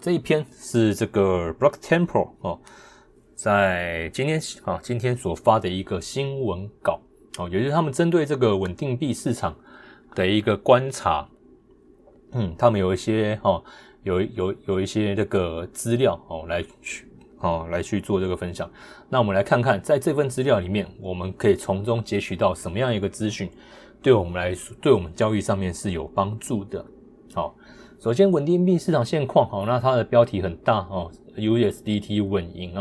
这一篇是这个 Block temple al 在今天所发的一个新闻稿也就是他们针对这个稳定币市场的一个观察，他们有一些有一些这个资料来去做这个分享。那我们来看看在这份资料里面我们可以从中截取到什么样一个资讯对我们来说对我们交易上面是有帮助的。首先稳定币市场现况那它的标题很大USDT 稳赢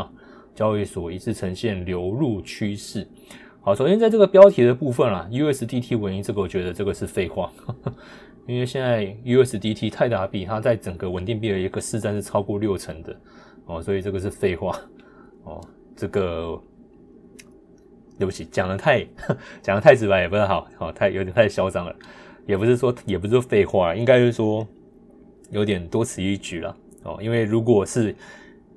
交易所一致呈现流入趋势。好，首先在这个标题的部分USDT 稳赢这个我觉得这个是废话。因为现在 USDT 泰达币它在整个稳定币的一个市占是超过60%的。所以这个是废话。这个对不起讲得太直白也不太好有点太嚣张了。也不是说废话啦，应该是说有点多此一举啦。因为如果是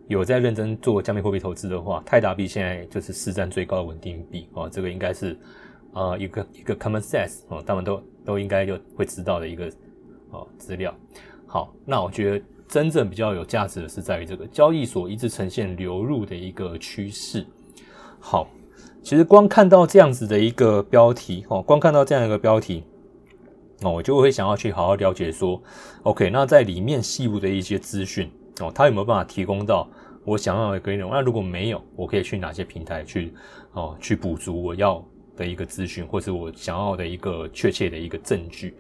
有在认真做加密货币投资的话，泰达币现在就是市占最高的稳定币这个应该是一个 common sense 他们都应该就会知道的一个资料。好，那我觉得真正比较有价值的是在于这个交易所一直呈现流入的一个趋势。好，其实光看到这样子的一个标题我就会想要去好好了解说 OK 那在里面细部的一些资讯它有没有办法提供到我想要的一个内容，那如果没有我可以去哪些平台去补足我要的一个资讯或是我想要的一个确切的一个证据。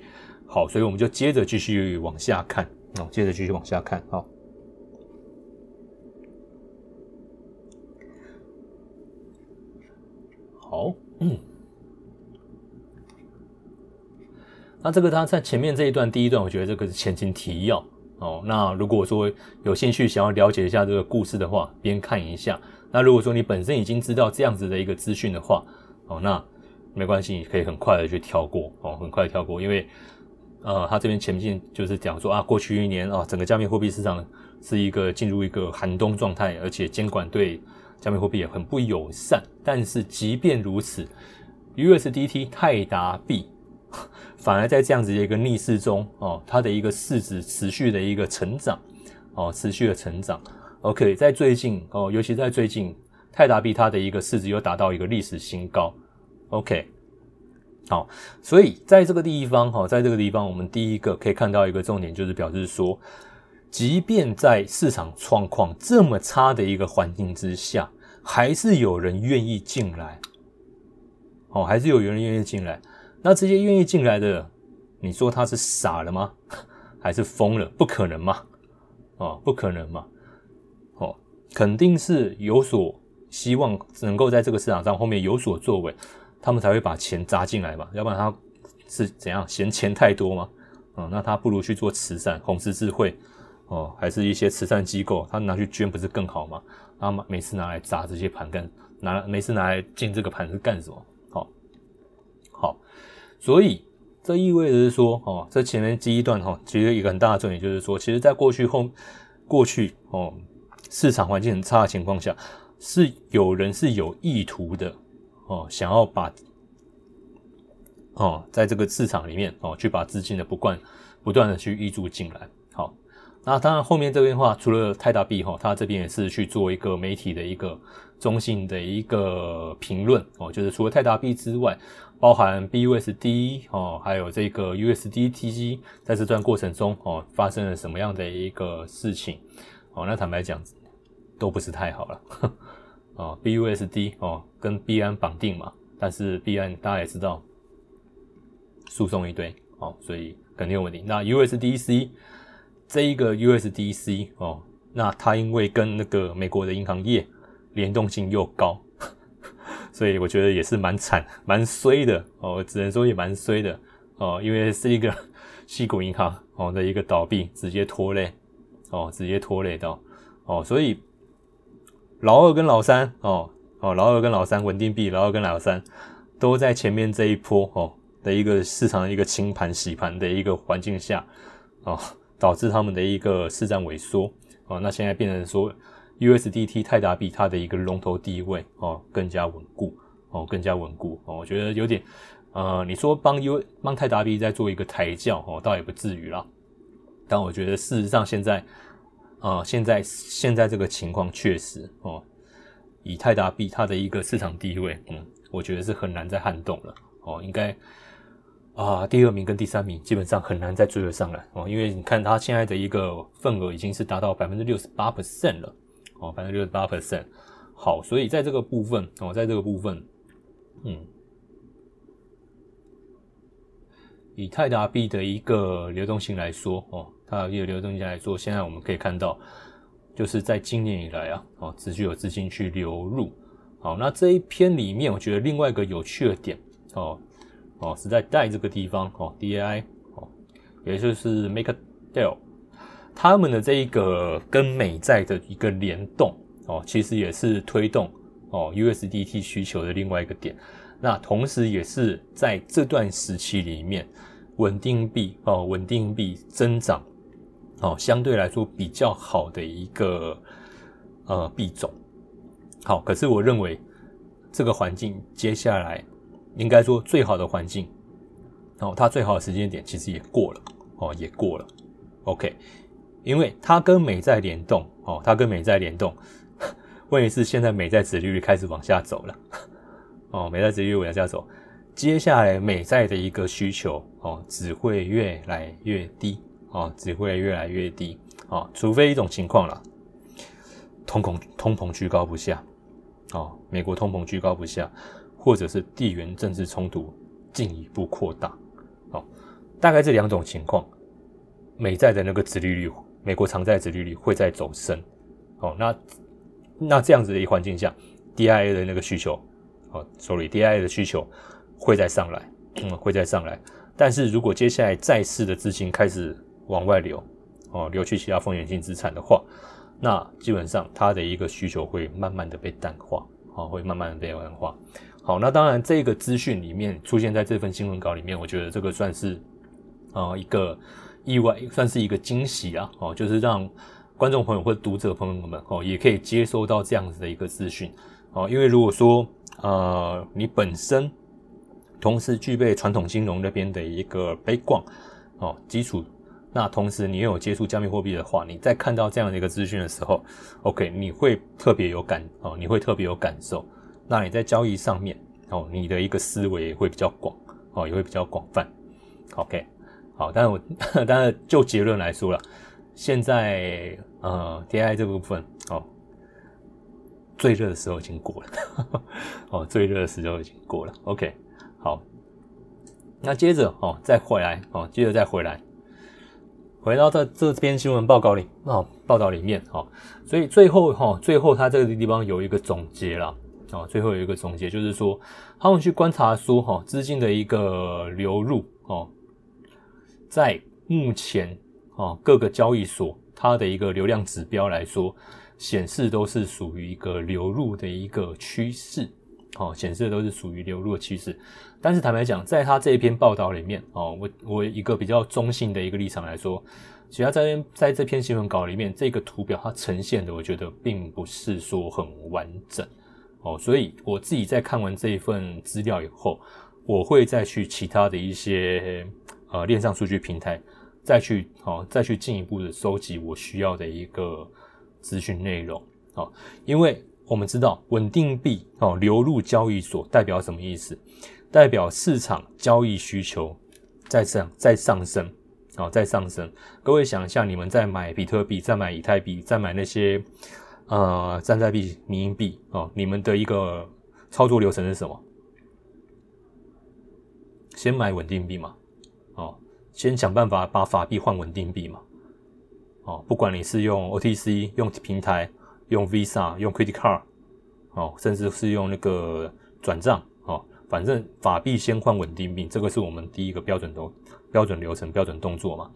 好，所以我们就接着继续往下看好。好，那这个它在前面这一段第一段我觉得这个是前情提要那如果说有兴趣想要了解一下这个故事的话边看一下，那如果说你本身已经知道这样子的一个资讯的话那没关系，你可以很快的去跳过很快跳过，因为他这边前面就是讲说过去一年整个加密货币市场是一个进入一个寒冬状态，而且监管对加密货币也很不友善，但是即便如此 USDT 泰达币反而在这样子的一个逆势中它的一个市值持续的一个成长OK 在最近尤其在最近泰达币它的一个市值又达到一个历史新高 OK 好，所以在这个地方我们第一个可以看到一个重点，就是表示说即便在市场状况这么差的一个环境之下还是有人愿意进来那这些愿意进来的你说他是傻了吗？还是疯了？不可能嘛不可能嘛肯定是有所希望能够在这个市场上后面有所作为他们才会把钱砸进来嘛，要不然他是怎样嫌钱太多吗那他不如去做慈善红十字会还是一些慈善机构他拿去捐不是更好吗？他每次拿来砸这些盘干每次拿来进这个盘是干什么所以这意味着是说这前面第一段其实一个很大的重点就是说其实在过去市场环境很差的情况下是有人是有意图的想要把在这个市场里面去把资金的不断的去挹注进来。好，那当然后面这边的话除了泰达币他这边也是去做一个媒体的一个中性的一个评论就是除了泰达币之外包含 BUSD 还有这个 USDT 在这段过程中发生了什么样的一个事情那坦白讲都不是太好了BUSD 跟币安绑定嘛，但是币安大家也知道诉讼一堆所以肯定有问题。那 USDC 这一个 USDC 那它因为跟那个美国的银行业联动性又高所以我觉得也是蛮衰的只能说也蛮衰的因为是一个矽谷银行的一个倒闭直接拖累到所以老二跟老三都在前面这一波的一个市场的一个清盘洗盘的一个环境下导致他们的一个市占萎缩那现在变成说USDT 泰达币它的一个龙头地位更加稳固我觉得有点你说帮泰达币在做一个抬轿倒也不至于啦，但我觉得事实上现在现在这个情况确实以泰达币它的一个市场地位，我觉得是很难再撼动了应该第二名跟第三名基本上很难再追得上来因为你看它现在的一个份额已经是达到 68% 了68%。好，所以在这个部分以泰达币的一个流动性来说它的一个流动性来说，现在我们可以看到就是在今年以来持续有资金去流入。好，那这一篇里面我觉得另外一个有趣的点是在DAI这个地方DAI也就是 MakerDAO 他们的这一个跟美债的一个联动其实也是推动USDT 需求的另外一个点。那同时也是在这段时期里面稳定币增长相对来说比较好的一个币种。好，可是我认为这个环境接下来应该说最好的环境它最好的时间点其实也过了OK， 因为它跟美债联动问题是现在美债殖利率开始往下走了美债殖利率往下走，接下来美债的一个需求只会越来越低除非一种情况啦，通膨居高不下美国通膨居高不下，或者是地缘政治冲突进一步扩大大概这两种情况，美债的那个殖利率，美国长债殖利率会再走升那这样子的一环境下 DIA 的那个需求DIA 的需求会再上来但是如果接下来债市的资金开始往外流流去其他风险性资产的话，那基本上它的一个需求会慢慢的被淡化好，那当然这个资讯里面出现在这份新闻稿里面，我觉得这个算是一个意外，算是一个惊喜就是让观众朋友或读者朋友们也可以接收到这样子的一个资讯因为如果说你本身同时具备传统金融那边的一个background基础，那同时你也有接触加密货币的话，你在看到这样的一个资讯的时候 OK， 你会特别有感你会特别有感受，那你在交易上面你的一个思维会比较广也会比较广泛 OK。 好，当然就结论来说啦，现在DAI 这部分最热的时候已经过了最热的时候已经过了 OK。 好，那接着回到这篇新闻报告里报道里面所以最后他这个地方有一个总结啦最后有一个总结，就是说他们去观察说资金的一个流入在目前各个交易所它的一个流量指标来说，显示都是属于一个流入的一个趋势显示都是属于流入的趋势。但是坦白讲，在他这一篇报道里面我一个比较中性的一个立场来说，其实他在这篇新闻稿里面这个图表它呈现的，我觉得并不是说很完整所以我自己在看完这一份资料以后，我会再去其他的一些链上数据平台再去进一步的收集我需要的一个资讯内容因为我们知道稳定币流入交易所代表什么意思？代表市场交易需求在上升在上升。各位想一下，你们在买比特币，在买以太币，在买那些山寨币、迷因币你们的一个操作流程是什么？先买稳定币嘛先想办法把法币换稳定币嘛不管你是用 OTC 用平台用 Visa 用 Credit Card 甚至是用那个转账反正法币先换稳定币，这个是我们第一个标准流程、标准动作嘛。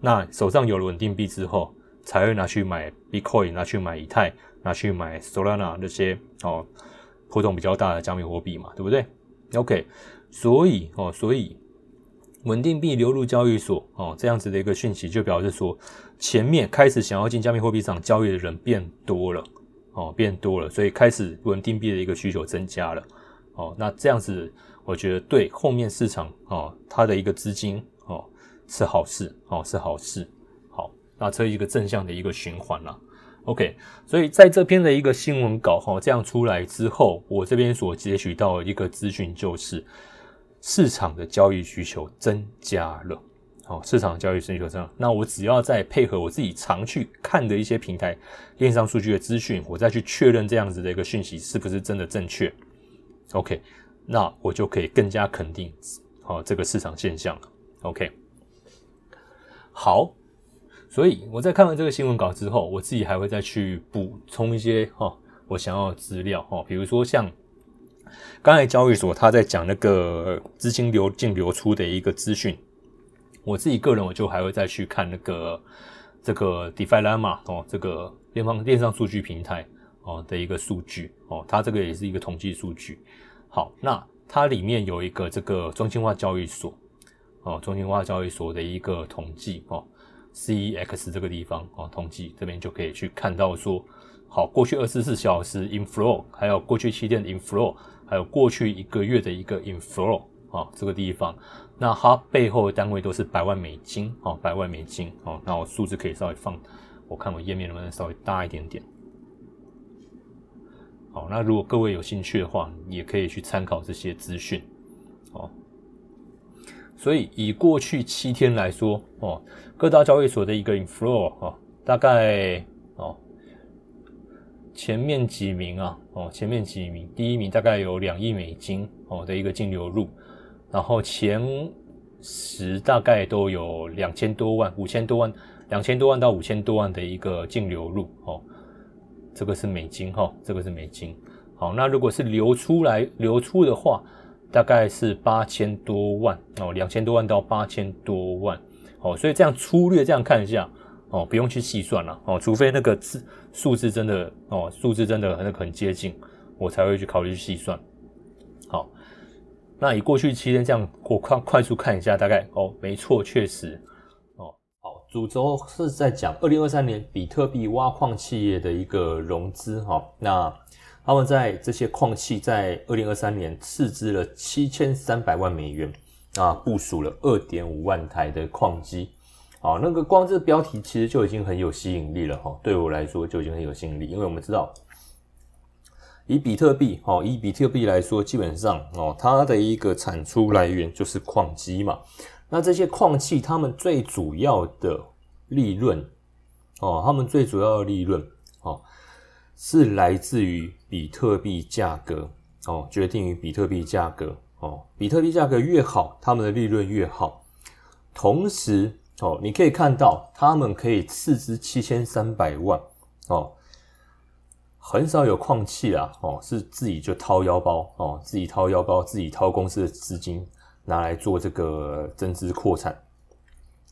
那手上有了稳定币之后，才会拿去买 Bitcoin， 拿去买以太，拿去买 Solana 这些波动比较大的加密货币嘛，对不对 ？OK， 所以稳定币流入交易所这样子的一个讯息，就表示说前面开始想要进加密货币市场交易的人变多了所以开始稳定币的一个需求增加了那这样子我觉得对后面市场它的一个资金是好事是好事。好，那这一个正向的一个循环啦。OK， 所以在这篇的一个新闻稿这样出来之后，我这边所截取到的一个资讯就是市场的交易需求增加了。好，市场交易需求增加，那我只要再配合我自己常去看的一些平台链上数据的资讯，我再去确认这样子的一个讯息是不是真的正确。OK， 那我就可以更加肯定这个市场现象了。OK， 好。所以我在看完这个新闻稿之后，我自己还会再去补充一些我想要的资料比如说像刚才交易所他在讲那个资金流进流出的一个资讯，我自己个人我就还会再去看那个这个 DeFi Lama 这个链上数据平台的一个数据它这个也是一个统计数据。好，那它里面有一个这个中心化交易所中心化交易所的一个统计CEX 这个地方统计这边就可以去看到说，好，过去24小时 inflow， 还有过去7天的 inflow， 还有过去一个月的一个 inflow 这个地方，那它背后的单位都是百万美金百万美金那我数字可以稍微放，我看我页面能不能稍微大一点点。好，那如果各位有兴趣的话，也可以去参考这些资讯。所以以过去7天来说各大交易所的一个 inflow 大概前面几名第一名大概有2亿美金的一个净流入，然后前10大概都有2000多万到5000多万的一个净流入这个是美金这个是美金。好，那如果是流出的话大概是8000多万2000多万到8000多万所以这样粗略这样看一下不用去细算啦除非那个数字真的很接近，我才会去考虑去细算。好，那以过去期间这样我快速看一下大概没错，确实好，主轴是在讲2023年比特币挖矿企业的一个融资那他们在这些矿企在2023年斥资了7300万美元部署了 2.5 万台的矿机。好，那个光这个标题其实就已经很有吸引力了对我来说就已经很有吸引力，因为我们知道以比特币来说，基本上它的一个产出来源就是矿机嘛。那这些矿企他们最主要的利润是来自于比特币价格决定于比特币价格比特币价格越好，他们的利润越好。同时你可以看到他们可以斥资7300万很少有矿企啦是自己就掏腰包自己掏公司的资金拿来做这个增资扩产。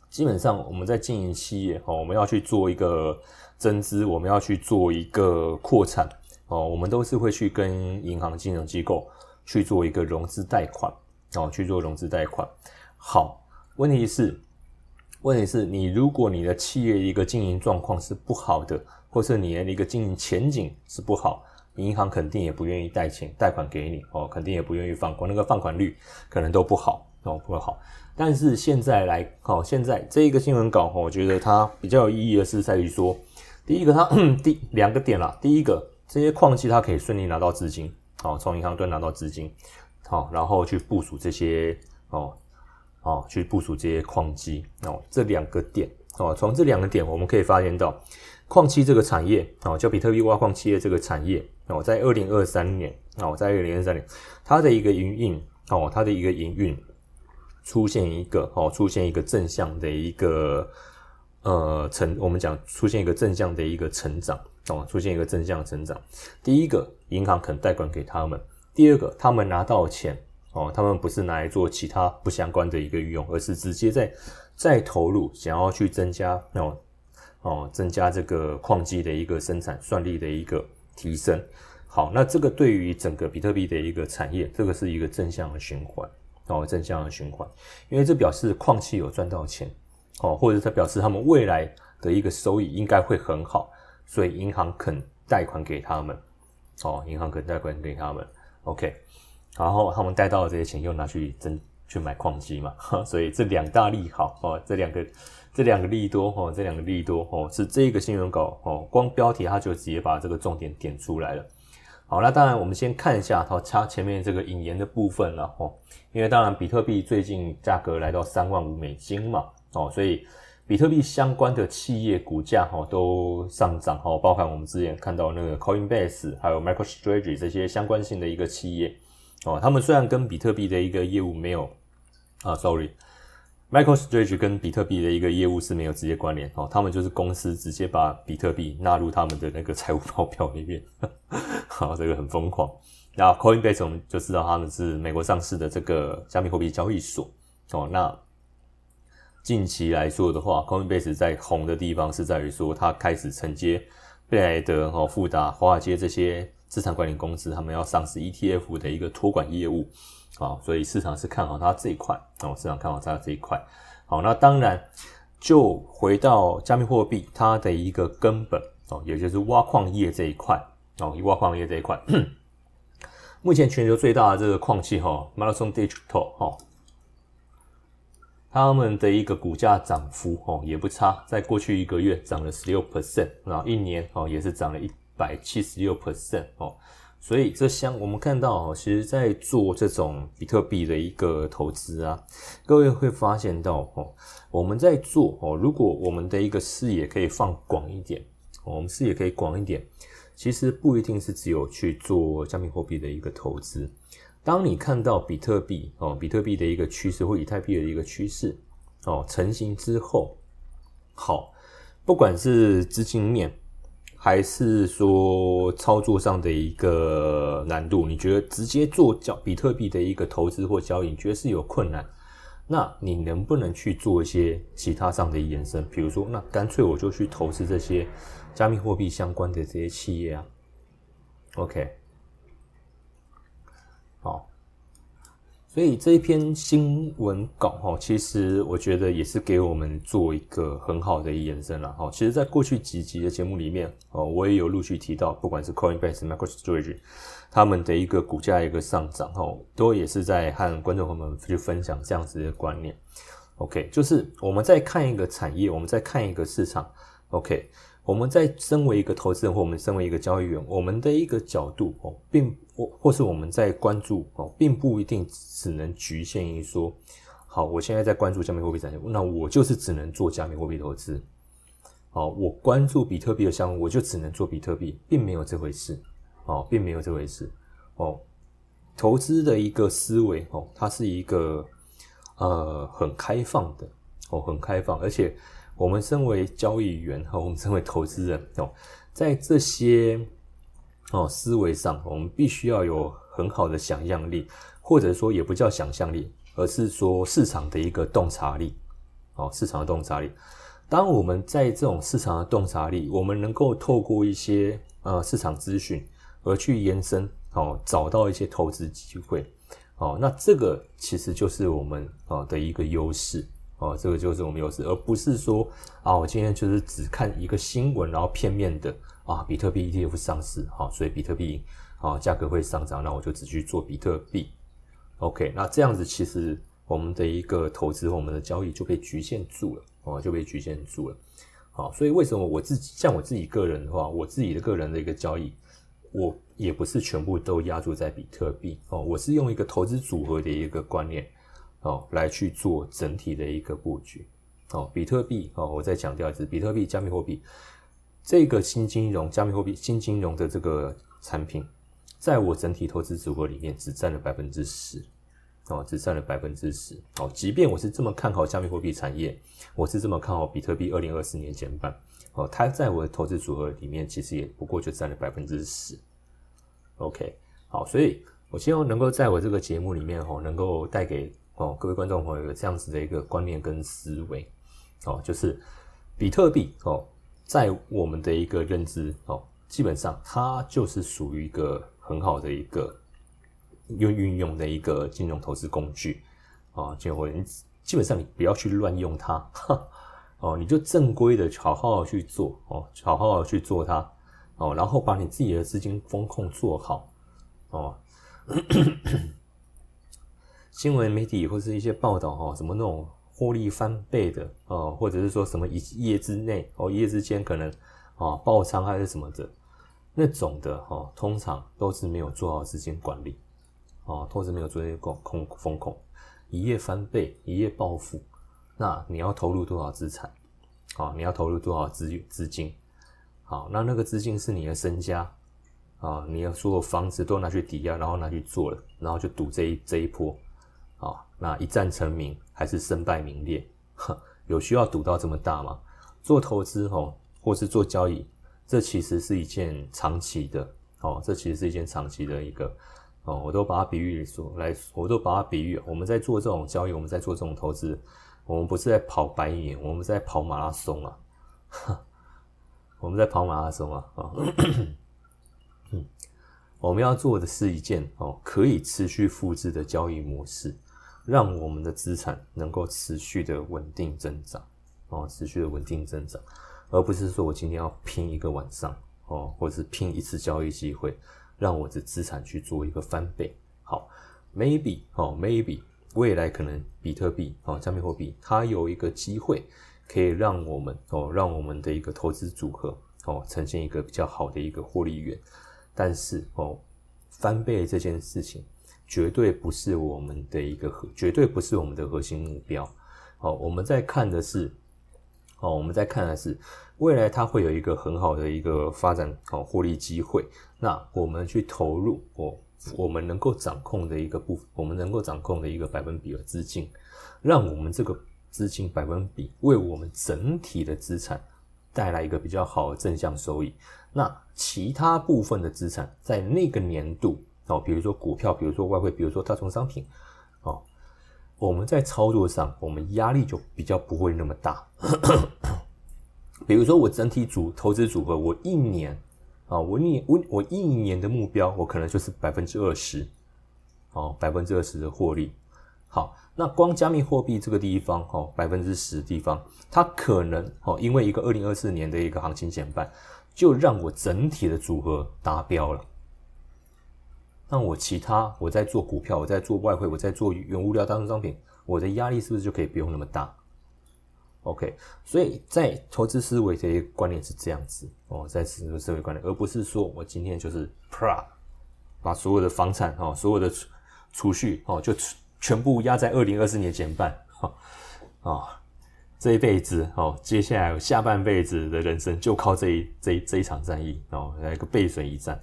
基本上我们在经营企业我们要去做一个增资，我们要去做一个扩产我们都是会去跟银行金融机构去做一个融资贷款好，问题是你如果你的企业一个经营状况是不好的，或是你的一个经营前景是不好，银行肯定也不愿意贷款给你肯定也不愿意放款，那个放款率可能都不好但是现在现在这一个新闻稿我觉得它比较有意义的是在于说，第一个它两个点啦。第一个，这些矿企它可以顺利拿到资金从银行端拿到资金然后去部署这些矿企这两个点从这两个点我们可以发现到矿企这个产业叫比特币挖矿企业这个产业在2023年它的一个营运出现一个正向的一个出现一个正向的一个成长第一个，银行肯贷款给他们；第二个，他们拿到钱他们不是拿来做其他不相关的一个运用，而是直接再投入，想要去增加这个矿机的一个生产算力的一个提升。好，那这个对于整个比特币的一个产业，这个是一个正向的循环因为这表示矿企有赚到钱或者它表示他们未来的一个收益应该会很好，所以银行肯贷款给他们OK， 然后他们贷到的这些钱又拿去去买矿机嘛，所以这两大利好哦，这两个利多哦，是这个新闻稿哦，光标题它就直接把这个重点点出来了。好，那当然我们先看一下它前面这个引言的部分啦哦，因为当然比特币最近价格来到$35,000嘛哦，所以比特币相关的企业股价哦都上涨哦，包含我们之前看到那个 Coinbase 还有 MicroStrategy 这些相关性的一个企业哦，他们虽然跟比特币的一个业务没有MicroStrategy 跟比特币的一个业务是没有直接关联哦，他们就是公司直接把比特币纳入他们的那个财务报表里面，好，这个很疯狂。那 Coinbase 我们就知道他们是美国上市的这个加密货币交易所哦，那近期来说的话 ，Coinbase 在红的地方是在于说它开始承接贝莱德、哦、富达、华尔街这些资产管理公司，他们要上市 ETF 的一个托管业务。好，所以市场是看好它这一块哦，好，那当然就回到加密货币它的一个根本哦，也就是挖矿业这一块哦，目前全球最大的这个矿企哦 Marathon Digital 哦，他们的一个股价涨幅哦也不差，在过去一个月涨了 16%， 然后一年哦也是涨了 176% 哦。所以这我们看到其实在做这种比特币的一个投资啊，各位会发现到我们在做如果我们的一个视野可以放广一点，其实不一定是只有去做加密货币的一个投资。当你看到比特币的一个趋势或以太币的一个趋势成型之后，好，不管是资金面还是说操作上的一个难度，你觉得直接做比特币的一个投资或交易，你觉得是有困难，那你能不能去做一些其他上的延伸？比如说，那干脆我就去投资这些加密货币相关的这些企业啊。OK， 好，所以这一篇新闻稿其实我觉得也是给我们做一个很好的延伸啦。其实在过去几集的节目里面我也有陆续提到，不管是 Coinbase、MicroStrategy 他们的一个股价一个上涨都也是在和观众朋友们去分享这样子的观念。OK， 就是我们在看一个产业，我们在看一个市场， OK， 我们在身为一个投资人或我们身为一个交易员，我们的一个角度或是我们在关注并不一定只能局限于说，好，我现在在关注加密货币产业，那我就是只能做加密货币投资。好，我关注比特币的项目，我就只能做比特币，并没有这回事。哦，投资的一个思维它是一个很开放的很开放，而且我们身为交易员我们身为投资人在这些思维上我们必须要有很好的想象力，或者说也不叫想象力，而是说市场的一个洞察力。当我们在这种市场的洞察力，我们能够透过一些市场资讯而去延伸找到一些投资机会那这个其实就是我们的一个优势这个就是我们优势，而不是说我今天就是只看一个新闻，然后片面的比特币 ETF 上市所以比特币价格会上涨，那我就只去做比特币。OK， 那这样子其实我们的一个投资和我们的交易就被局限住了所以为什么我自己个人的话，我自己的个人的一个交易，我也不是全部都押注在比特币我是用一个投资组合的一个观念来去做整体的一个布局比特币我再强调一次，比特币加密货币这个新金融加密货币新金融的这个产品，在我整体投资组合里面只占了 10%只占了 10%即便我是这么看好加密货币产业，我是这么看好比特币2024年减半它在我的投资组合里面其实也不过就占了 10%OK， 好，所以我希望能够在我这个节目里面能够带给各位观众朋友有这样子的一个观念跟思维就是比特币在我们的一个认知基本上它就是属于一个很好的一个运用的一个金融投资工具基本上你不要去乱用它你就正规的好好的去做它然后把你自己的资金风控做好新闻媒体或是一些报道什么那种获利翻倍的或者是说什么一夜之内一夜之间可能爆仓还是什么的，那种的通常都是没有做好资金管理都是没有做一些风控，一夜翻倍一夜暴富，那你要投入多少资产你要投入多少资金，好，那个资金是你的身家你的所有房子都拿去抵押，然后拿去做了，然后就赌这一波那一战成名还是身败名裂，有需要赌到这么大吗？做投资或是做交易，这其实是一件长期的这其实是一件长期的一个我都把它比喻我们在做这种交易，我们在做这种投资，我们不是在跑百米，我们在跑马拉松啊，我们在跑马拉松啊我们要做的是一件可以持续复制的交易模式，让我们的资产能够持续的稳定增长持续的稳定增长，而不是说我今天要拼一个晚上或者是拼一次交易机会，让我的资产去做一个翻倍。好 maybe 未来可能比特币加密货币它有一个机会可以让我们的一个投资组合呈现一个比较好的一个获利源，但是翻倍这件事情绝对不是我们的核心目标我们在看的是未来它会有一个很好的一个发展获利机会，那我们去投入我们能够掌控的一个百分比的资金，让我们这个资金百分比为我们整体的资产带来一个比较好的正向收益。那其他部分的资产在那个年度比如说股票，比如说外汇，比如说大宗商品我们在操作上我们压力就比较不会那么大比如说我整体投资组合，我一年我一年的目标我可能就是 20% 20% 的获利。好，那光加密货币这个地方 10% 的地方，它可能因为一个2024年的一个行情减半，就让我整体的组合达标了。那我其他我在做股票，我在做外汇，我在做原物料大宗商品，我的压力是不是就可以不用那么大 ？OK， 所以在投资思维的一个观念是这样子在投资思维观念，而不是说我今天就是把所有的房产所有的储蓄就全部压在2024年减半这一辈子接下来下半辈子的人生就靠这一场战役来个背水一战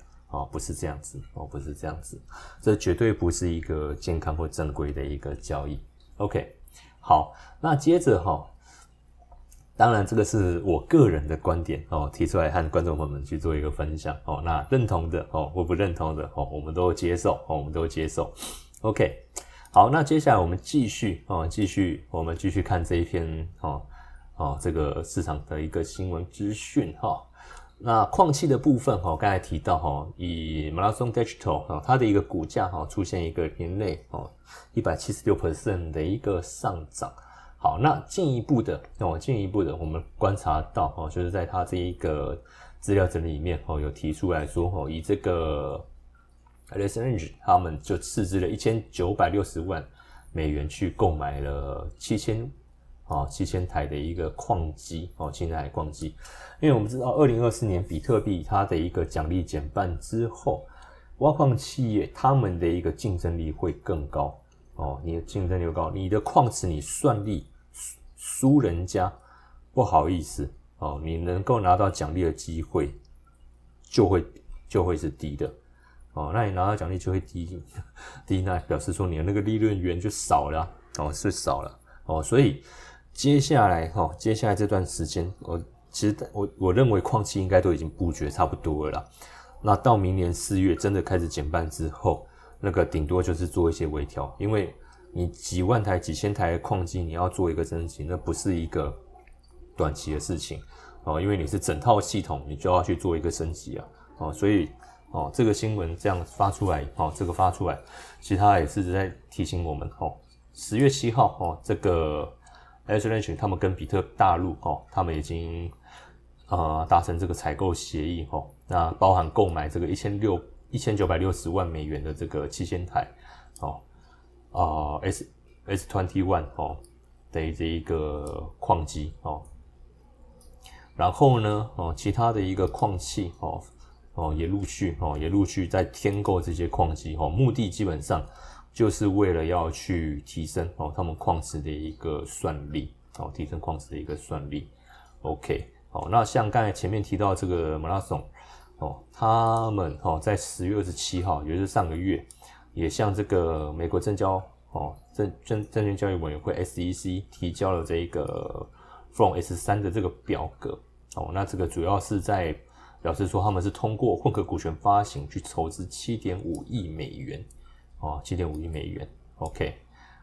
不是这样子不是这样子，这绝对不是一个健康或正规的一个交易。 OK， 好，那接着当然这个是我个人的观点提出来和观众朋友们去做一个分享那认同的或不认同的我们都接受OK， 好，那接下来我们继续看这一篇这个市场的一个新闻资讯那矿企的部分刚才提到以 Marathon Digital 它的一个股价出现一个年内 176% 的一个上涨。好，那进一步的我们观察到就是在它这一个资料整理里面有提出来说以这个 LSNG 他们就斥资了1960万美元去购买了7000台的一个矿机7000台矿机。因为我们知道2024年比特币它的一个奖励减半之后，挖矿企业他们的一个竞争力会更高你的竞争力高，你的矿池你算力输人家不好意思你能够拿到奖励的机会就会是低的那你拿到奖励就会低那表示说你的那个利润源就少了是少了所以接下来这段时间，其实我认为矿企应该都已经布局差不多了啦。那到明年4月真的开始减半之后，那个顶多就是做一些微调，因为你几万台、几千台的矿机你要做一个升级，那不是一个短期的事情因为你是整套系统你就要去做一个升级啊所以这个新闻这样发出来这个发出来，其实它也是在提醒我们10月7号这个 LSNG 他们跟比特大陆他们已经达成这个采购协议那包含购买这个1960万美元的这个7000台 S21 哦的这一个矿机哦，然后呢哦其他的一个矿企也陆续在添购这些矿机哦，目的基本上就是为了要去提升哦他们矿池的一个算力哦，提升矿池的一个算力。OK， 好，那像刚才前面提到这个 Marathon 哦，他们哦在10月27号，也就是上个月，也向这个美国证交哦证券交易委员会 SEC 提交了这一个 Form S-3 的这个表格哦，那这个主要是在表示说他们是通过混合股权发行去筹资 7.5 亿美元哦 ，7.5 亿美元 ，OK。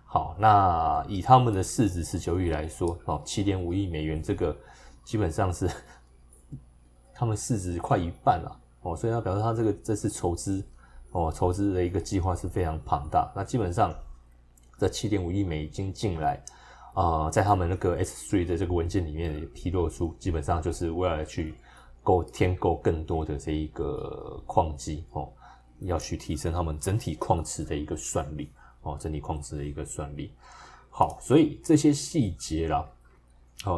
好，那以他们的市值持久率来说，哦 ,7.5 亿美元这个基本上是他们市值快一半啦，哦，所以他表示他这个这次筹资的一个计划是非常庞大。那基本上这 7.5 亿美金进来，在他们那个 S3 的这个文件里面也披露出，基本上就是为了去添购更多的这一个矿机哦，要去提升他们整体矿池的一个算力。哦，整体矿池的一个算力。好，所以这些细节啦，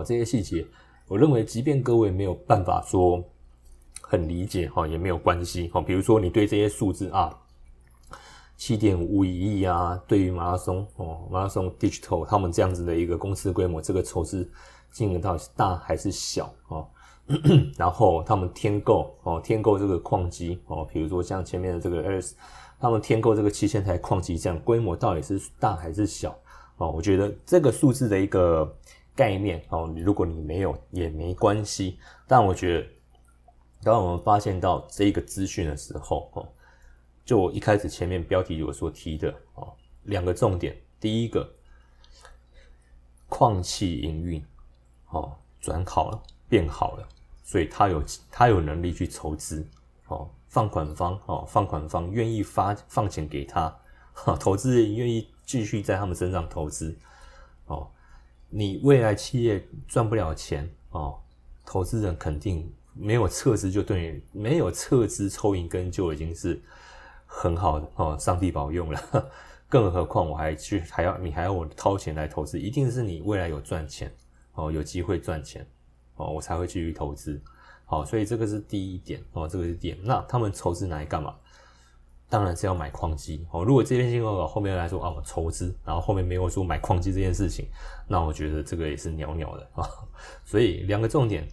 这些细节，我认为即便各位没有办法说很理解，也没有关系，比如说你对这些数字啊 7.5 亿啊，对于Marathon Digital 他们这样子的一个公司规模，这个筹资金额到底是大还是小，然后他们添购这个矿机，比如说像前面的这个 Earth，他们添购这个7000台矿机，这样规模到底是大还是小？哦，我觉得这个数字的一个概念哦，如果你没有也没关系。但我觉得，当我们发现到这个资讯的时候，哦，就我一开始前面标题有所提的哦，2个重点。第一个，矿企营运哦转好了，变好了，所以他有能力去筹资哦。放款方愿意放钱给他，投资人愿意继续在他们身上投资。哦，你未来企业赚不了钱哦，投资人肯定没有撤资，就对你没有撤资抽银根就已经是很好的哦，上帝保佑了。更何况我还要我掏钱来投资，一定是你未来有赚钱哦，有机会赚钱哦，我才会继续投资。好，所以这个是第一点哦，这个是点。那他们筹资拿来干嘛？当然是要买矿机哦。如果这篇新闻稿后面来说啊，我筹资，然后后面没有说买矿机这件事情，那我觉得这个也是鸟鸟的啊。所以2个重点，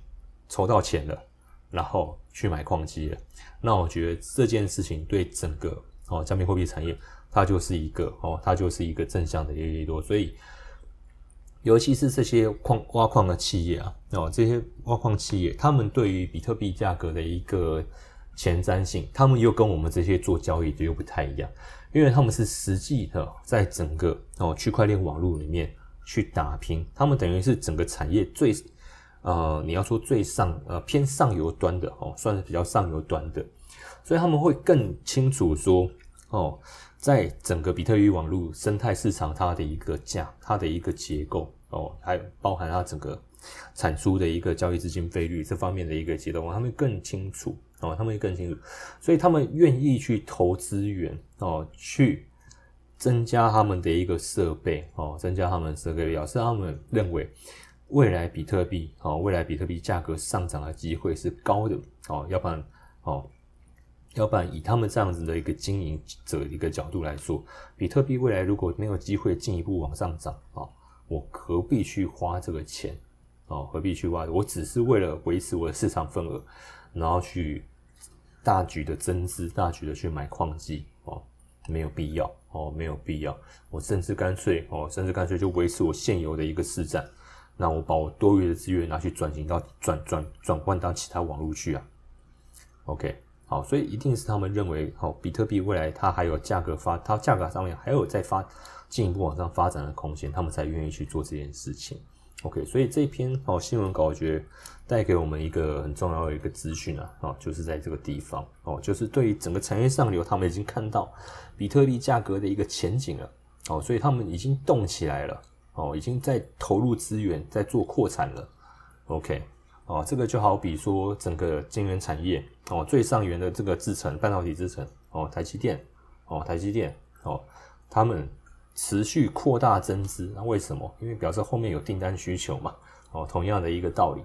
筹到钱了，然后去买矿机了。那我觉得这件事情对整个哦加密货币产业，它就是一个正向的利多。所以，尤其是这些挖矿的企业啊，这些挖矿企业，他们对于比特币价格的一个前瞻性，他们又跟我们这些做交易的又不太一样，因为他们是实际的在整个区块链网络里面去打拼，他们等于是整个产业最你要说最偏上游端的算是比较上游端的，所以他们会更清楚说在整个比特币网络生态市场，它的一个结构哦，还包含它整个产出的一个交易资金费率这方面的一个结构，他们更清楚，所以他们愿意去投资源哦，去增加他们的一个设备哦，增加他们的设备，表示他们认为未来比特币价格上涨的机会是高的哦，要不然以他们这样子的一个经营者的一个角度来说，比特币未来如果没有机会进一步往上涨啊，我何必去花这个钱啊？何必去花？我只是为了维持我的市场份额，然后去大举的增资，大举的去买矿机哦，没有必要哦，没有必要。我甚至干脆就维持我现有的一个市占，那我把我多余的资源拿去转换到其他网络去啊。OK。好，所以一定是他们认为，比特币未来它价格上面还有再进一步往上发展的空间，他们才愿意去做这件事情。OK， 所以这篇新闻稿我觉得带给我们一个很重要的一个资讯啊，就是在这个地方就是对于整个产业上流，他们已经看到比特币价格的一个前景了所以他们已经动起来了已经在投入资源，在做扩产了。OK。这个就好比说整个晶圆产业最上游的这个制程，半导体制程台积电他们持续扩大增资。那为什么？因为表示后面有订单需求嘛。同样的一个道理。